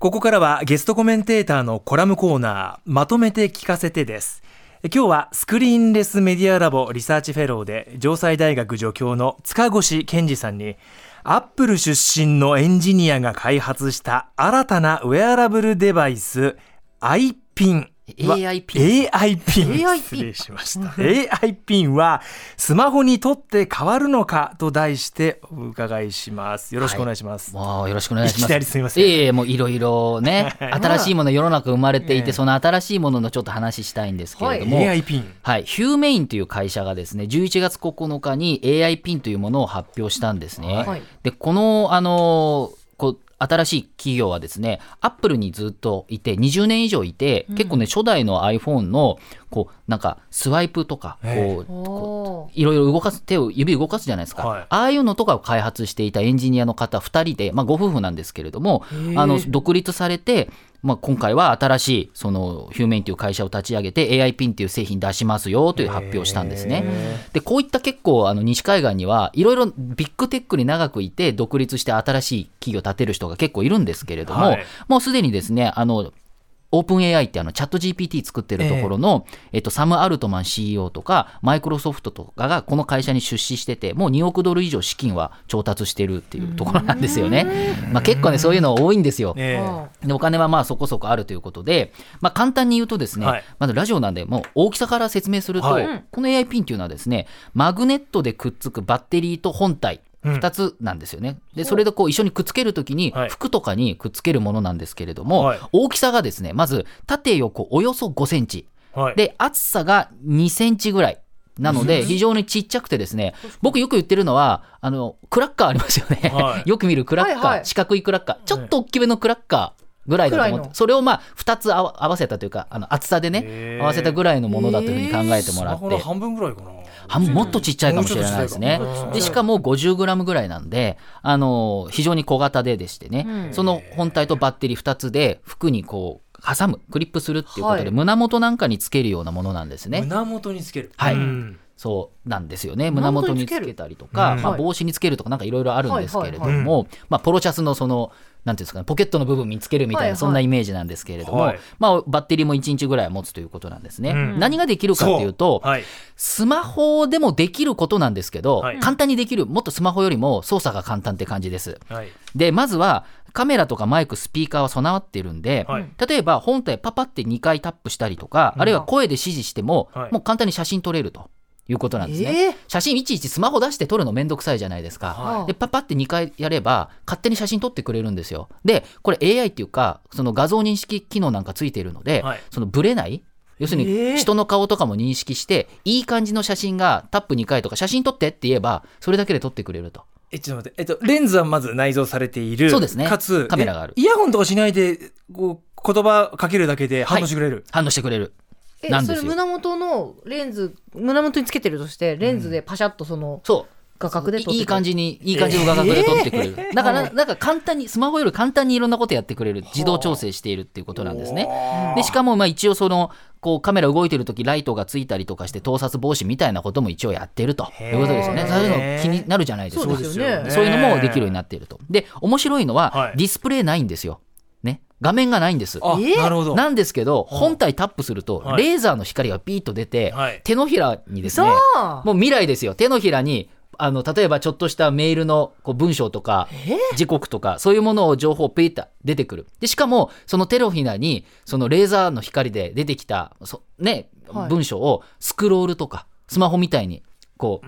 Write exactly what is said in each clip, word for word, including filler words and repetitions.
ここからはゲストコメンテーターのコラムコーナー、まとめて聞かせてです。今日はスクリーンレスメディアラボリサーチフェローで城西大学助教の塚越健二さんに、アップル出身のエンジニアが開発した新たなウェアラブルデバイス Ai Pin、エーアイ ピン、失礼しました。エーアイ ピンはスマホにとって変わるのかと題してお伺いします。よろしくお願いします。はい、もうよろしくお願いします。いきなりすみません。ええ、もういろいろね、新しいもの世の中生まれていて、その新しいもののちょっと話したいんですけれども、はい、エーアイ ピン、はい、ヒューメインという会社がですね、じゅういちがつここのかに エーアイ ピンというものを発表したんですね。はい、で、このあのこう新しい企業はですね、アップルにずっといてにじゅうねんいじょういて、うん、結構ね初代の iPhone のこうなんかスワイプとかこうこういろいろ動かす、手を指動かすじゃないですか、はい、ああいうのとかを開発していたエンジニアの方ふたりで、まあ、ご夫婦なんですけれども、あの独立されて、まあ、今回は新しいそのヒューメインという会社を立ち上げて エーアイ ピンという製品出しますよという発表をしたんですね。でこういった結構あの西海岸にはいろいろビッグテックに長くいて独立して新しい企業を建てる人が結構いるんですけれども、はい、もうすでにですね、あのオープン エーアイ ってあのチャット ジーピーティー 作ってるところの、えー、えっと、サム・アルトマン シーイーオー とかマイクロソフトとかがこの会社に出資してて、もうにおくドル以上資金は調達してるっていうところなんですよね。まあ、結構ねそういうの多いんですよ。えー、でお金はまあそこそこあるということで、まあ、簡単に言うとですね、はい、まずラジオなんでもう大きさから説明すると、はい、この エーアイ ピンっていうのはですね、マグネットでくっつくバッテリーと本体ふたつなんですよね。でそれでこう一緒にくっつけるときに服とかにくっつけるものなんですけれども、はい、大きさがですね、まず縦横およそごセンチ、はい、で厚さがにセンチぐらいなので非常にちっちゃくてですね、僕よく言ってるのはあのクラッカーありますよね、はい、よく見るクラッカー、はいはい、四角いクラッカー、ちょっと大きめのクラッカーぐらいだと思って、それをまあふたつ合わせたというか、あの厚さでね合わせたぐらいのものだというふうに考えてもらって、半分ぐらいかな、半分もっとちっちゃいかもしれないですね。でしかも ごじゅうグラム ぐらいなんで、あの非常に小型ででしてね、その本体とバッテリーふたつで服にこう挟む、クリップするっていうことで、胸元なんかにつけるようなものなんですね。胸元につける、はい、そうなんですよね。胸元につけたりとか、まあ、帽子につけるとかなんかいろいろあるんですけれども、まあ、ポロシャツのそのなんていうんですかね、ポケットの部分につけるみたいな、はいはい、そんなイメージなんですけれども、はい、まあ、バッテリーもいちにちぐらい持つということなんですね。うん、何ができるかというと、はい、スマホでもできることなんですけど、はい、簡単にできる、もっとスマホよりも操作が簡単って感じです。はい、でまずはカメラとかマイクスピーカーは備わってるんで、はい、例えば本体パパってにかいタップしたりとか、うん、あるいは声で指示しても、はい、もう簡単に写真撮れるということなんですね。えー、写真いちいちスマホ出して撮るのめんどくさいじゃないですか。はい、でパパってにかいやれば勝手に写真撮ってくれるんですよ。でこれ エーアイ っていうかその画像認識機能なんかついているので、はい、そのブレない、要するに人の顔とかも認識して、えー、いい感じの写真がタップにかいとか写真撮ってって言えばそれだけで撮ってくれると。え、ちょっと待って、えっと、レンズはまず内蔵されている。そうですね。かつカメラがある。イヤホンとかしないでこう言葉かけるだけで反応してくれる。はい、反応してくれる。え、それ胸元のレンズ、胸元につけてるとしてレンズでパシャッとその、うん、そう画角で撮ってくれる、いい感じにいい感じの画角で撮ってくれる、えー、だからなんか簡単にスマホより簡単にいろんなことやってくれる、自動調整しているっていうことなんですね。でしかもまあ一応そのこうカメラ動いてるときライトがついたりとかして盗撮防止みたいなことも一応やってるということですよね。そういうの気になるじゃないですか。そうですよね。そういうのもできるようになっていると。で面白いのはディスプレイないんですよね、画面がないんです。あ、なるほど。なんですけど本体タップするとレーザーの光がピーッと出て、はい、手のひらにですね、もう未来ですよ、手のひらにあの例えばちょっとしたメールのこう文章とか時刻とかそういうものを情報ピーッと出てくる。でしかもその手のひらにそのレーザーの光で出てきたそ、ね、はい、文章をスクロールとかスマホみたいにこ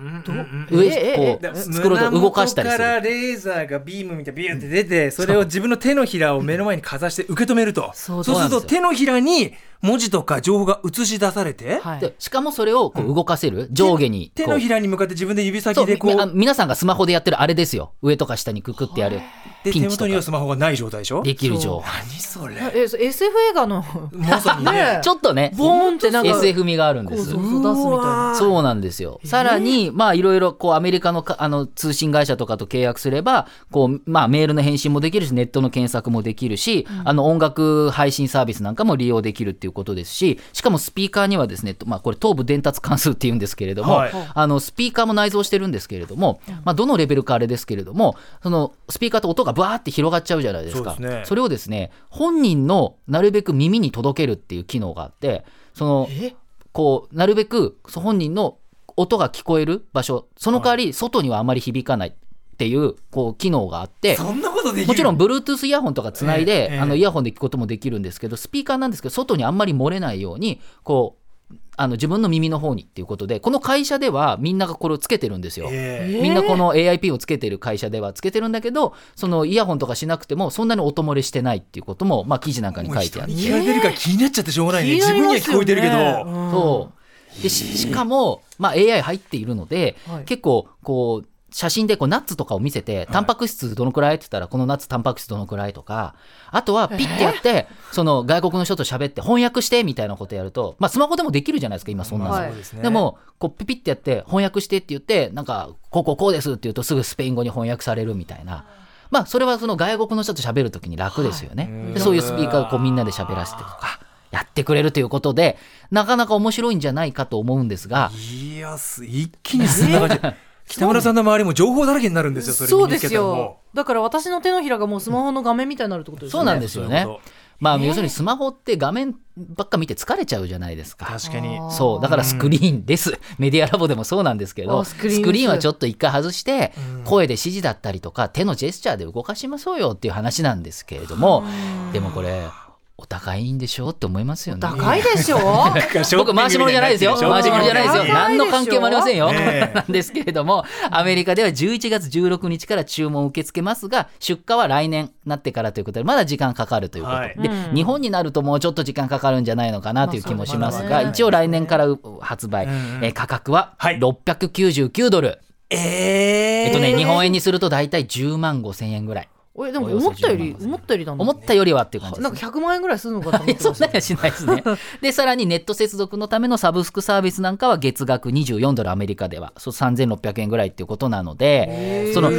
う上こうスクロール動かしたりする。胸元からレーザーがビームみたいにビューって出て、それを自分の手のひらを目の前にかざして受け止めると。そうすると手のひらに文字とか情報が映し出されて、はい、でしかもそれをこう動かせる、うん、上下に手のひらに向かって自分で指先でこう、皆さんがスマホでやってるあれですよ、上とか下にくくってやるで、手元にはスマホがない状態でしょ、できる状態。何それ、え エスエフ 映画のまさにねちょっとねボーンってなんか エスエフ 味があるんです。そうなんですよ。さらににまあいろいろこうアメリカ の, あの通信会社とかと契約すればこう、まあ、メールの返信もできるしネットの検索もできるし、うん、あの音楽配信サービスなんかも利用できるっていうことですし、しかもスピーカーにはですね、まあ、これ頭部伝達関数っていうんですけれども、はい、あのスピーカーも内蔵してるんですけれども、まあ、どのレベルかあれですけれども、そのスピーカーと音ががバーって広がっちゃうじゃないですか。 そうですね。それをですね、本人のなるべく耳に届けるっていう機能があって、そのこうなるべく本人の音が聞こえる場所、その代わり外にはあまり響かないっていう、こう機能があって、そんなことできる？もちろん Bluetooth イヤホンとかつないで、えーえー、あのイヤホンで聞くこともできるんですけど、スピーカーなんですけど外にあんまり漏れないように、こうあの自分の耳の方にっていうことで、この会社ではみんながこれをつけてるんですよ、えー、みんなこの エーアイ ピン をつけてる会社ではつけてるんだけど、そのイヤホンとかしなくてもそんなに音漏れしてないっていうことも、まあ、記事なんかに書いてあって、人に聞かれてるから気になっちゃってしょうがないね、えー、自分には聞こえてるけど、うん、そうで し, しかも、まあ、エーアイ 入っているので、はい、結構こう写真でこうナッツとかを見せて、タンパク質どのくらいって言ったら、このナッツタンパク質どのくらいとか、あとはピッてやってその外国の人と喋って翻訳してみたいなことやると、まあスマホでもできるじゃないですか今そんなの、はい、でもこうピッてやって翻訳してって言って、なんかこうこうこうですって言うとすぐスペイン語に翻訳されるみたいな、まあそれはその外国の人と喋るときに楽ですよね、はい、でそういうスピーカーをこうみんなで喋らせてとかやってくれるということで、なかなか面白いんじゃないかと思うんですが、いや一気にすんな感じ北村さんの周りも情報だらけになるんですよ。それ見つけたらもう。そうですよ。だから私の手のひらがもうスマホの画面みたいになるってことですよね。そうなんですよね。まあ、要するにスマホって画面ばっか見て疲れちゃうじゃないですか。確かに。そうだからスクリーンです、うん、メディアラボでもそうなんですけど、スクリーン、スクリーンはちょっと一回外して、うん、声で指示だったりとか手のジェスチャーで動かしましょうよっていう話なんですけれども、でもこれお高いんでしょうって思いますよね。高いでしょ僕回し物じゃないですよ、回し物じゃないですよ、何の関係もありませんよ、ね、なんですけれども、アメリカではじゅういちがつじゅうろくにちから注文を受け付けますが、出荷は来年なってからということでまだ時間かかるということ、はい、で、うん、日本になるともうちょっと時間かかるんじゃないのかなという気もしますが、まあね、一応来年から発売、うん、え価格はろっぴゃくきゅうじゅうきゅうドル、はい、えー、えっとね日本円にするとだいたいじゅうまんごせんえんぐらい。えでも思ったより思ったよりだね、思ったよりはっていう感じです、ね、なんかひゃくまんえんぐらいするのかと思ってました、ね、そんなにはしないですねでさらにネット接続のためのサブスクサービスなんかは月額にじゅうよんドル、アメリカではそうさんぜんろっぴゃくえんぐらいっていうことなので、その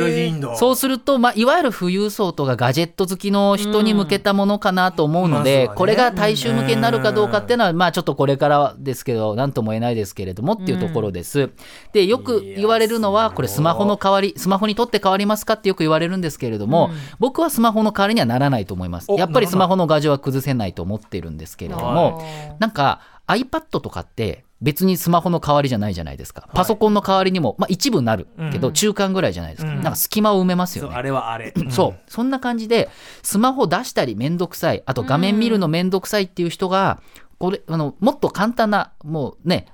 そうすると、まあ、いわゆる富裕層とかガジェット好きの人に向けたものかなと思うので、うん、これが大衆向けになるかどうかっていうのは、うん、まあちょっとこれからですけど何とも言えないですけれどもっていうところです、うん、でよく言われるのはこれスマホの代わり、スマホにとって変わりますかってよく言われるんですけれども、うん、僕はスマホの代わりにはならないと思います。やっぱりスマホの画像は崩せないと思ってるんですけれども、なんか iPad とかって別にスマホの代わりじゃないじゃないですか、はい、パソコンの代わりにも、まあ、一部なるけど中間ぐらいじゃないですか、うん、なんか隙間を埋めますよね、そうあれはあれ、うん、そうそんな感じでスマホ出したりめんどくさい、あと画面見るのめんどくさいっていう人がこれあのもっと簡単なもうね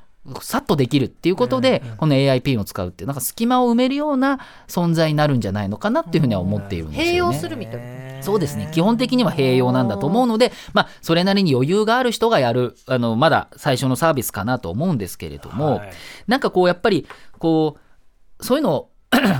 さっとできるっていうことで、この エーアイ ピンを使うってなんか隙間を埋めるような存在になるんじゃないのかなっていうふうには思っているんですよね。併用するみたいな。そうですね。基本的には併用なんだと思うので、まあそれなりに余裕がある人がやるあのまだ最初のサービスかなと思うんですけれども、はい、なんかこうやっぱりこうそういうのを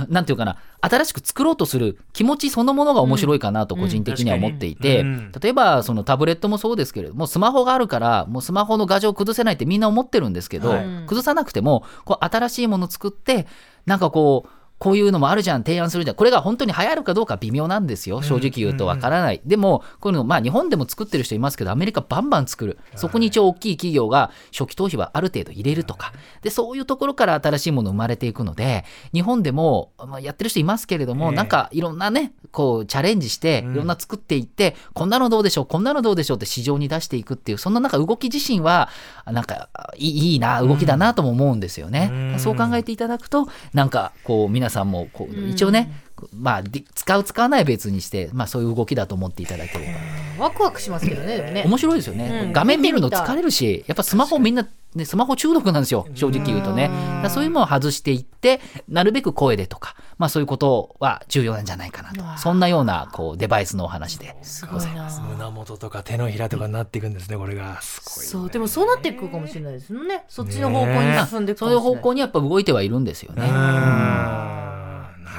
なんていうかな、新しく作ろうとする気持ちそのものが面白いかなと個人的には思っていて、うんうん、例えばそのタブレットもそうですけれども、スマホがあるからもうスマホの画像を崩せないってみんな思ってるんですけど、はい、崩さなくてもこう新しいもの作ってなんかこうこういうのもあるじゃん、提案するじゃん、これが本当に流行るかどうか微妙なんですよ、正直言うとわからない、うんうんうん、でもこういうの、まあ、日本でも作ってる人いますけどアメリカバンバン作る、そこに一応大きい企業が初期投資はある程度入れるとかで、そういうところから新しいもの生まれていくので、日本でも、まあ、やってる人いますけれども、えー、なんかいろんなねこうチャレンジしていろんな作っていって、うん、こんなのどうでしょうこんなのどうでしょうって市場に出していくっていう、そんななんか動き自身はなんかいいな動きだなとも思うんですよね、うん、そう考えていただくとなんかこう皆さんもこう一応ね、うん、まあ使う使わない別にして、まあ、そういう動きだと思っていただければワクワクしますけど ね, でもね面白いですよね、うん、画面見るの疲れるし、やっぱスマホみんな、ね、スマホ中毒なんですよ正直言うとね、うそういうものを外していってなるべく声でとか、まあ、そういうことは重要なんじゃないかなと、そんなようなこうデバイスのお話でございます。胸元とか手のひらとかになっていくんですね、これがすごい、ね、そうでもそうなっていくかもしれないですよね、そっちの方向に進んでいくかもしれない、ね、そういう方向にやっぱ動いてはいるんですよね。うん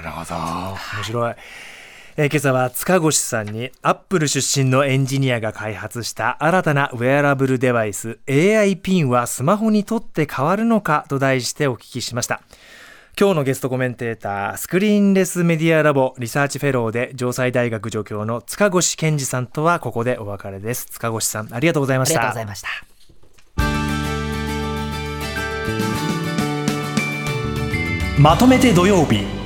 なるほど面白い、えー、今朝は塚越さんにアップル出身のエンジニアが開発した新たなウェアラブルデバイス エーアイ ピンはスマホにとって変わるのかと題してお聞きしました。今日のゲストコメンテーター、スクリーンレスメディアラボリサーチフェローで城西大学助教の塚越健二さんとはここでお別れです。塚越さんありがとうございました。ありがとうございました。まとめて土曜日。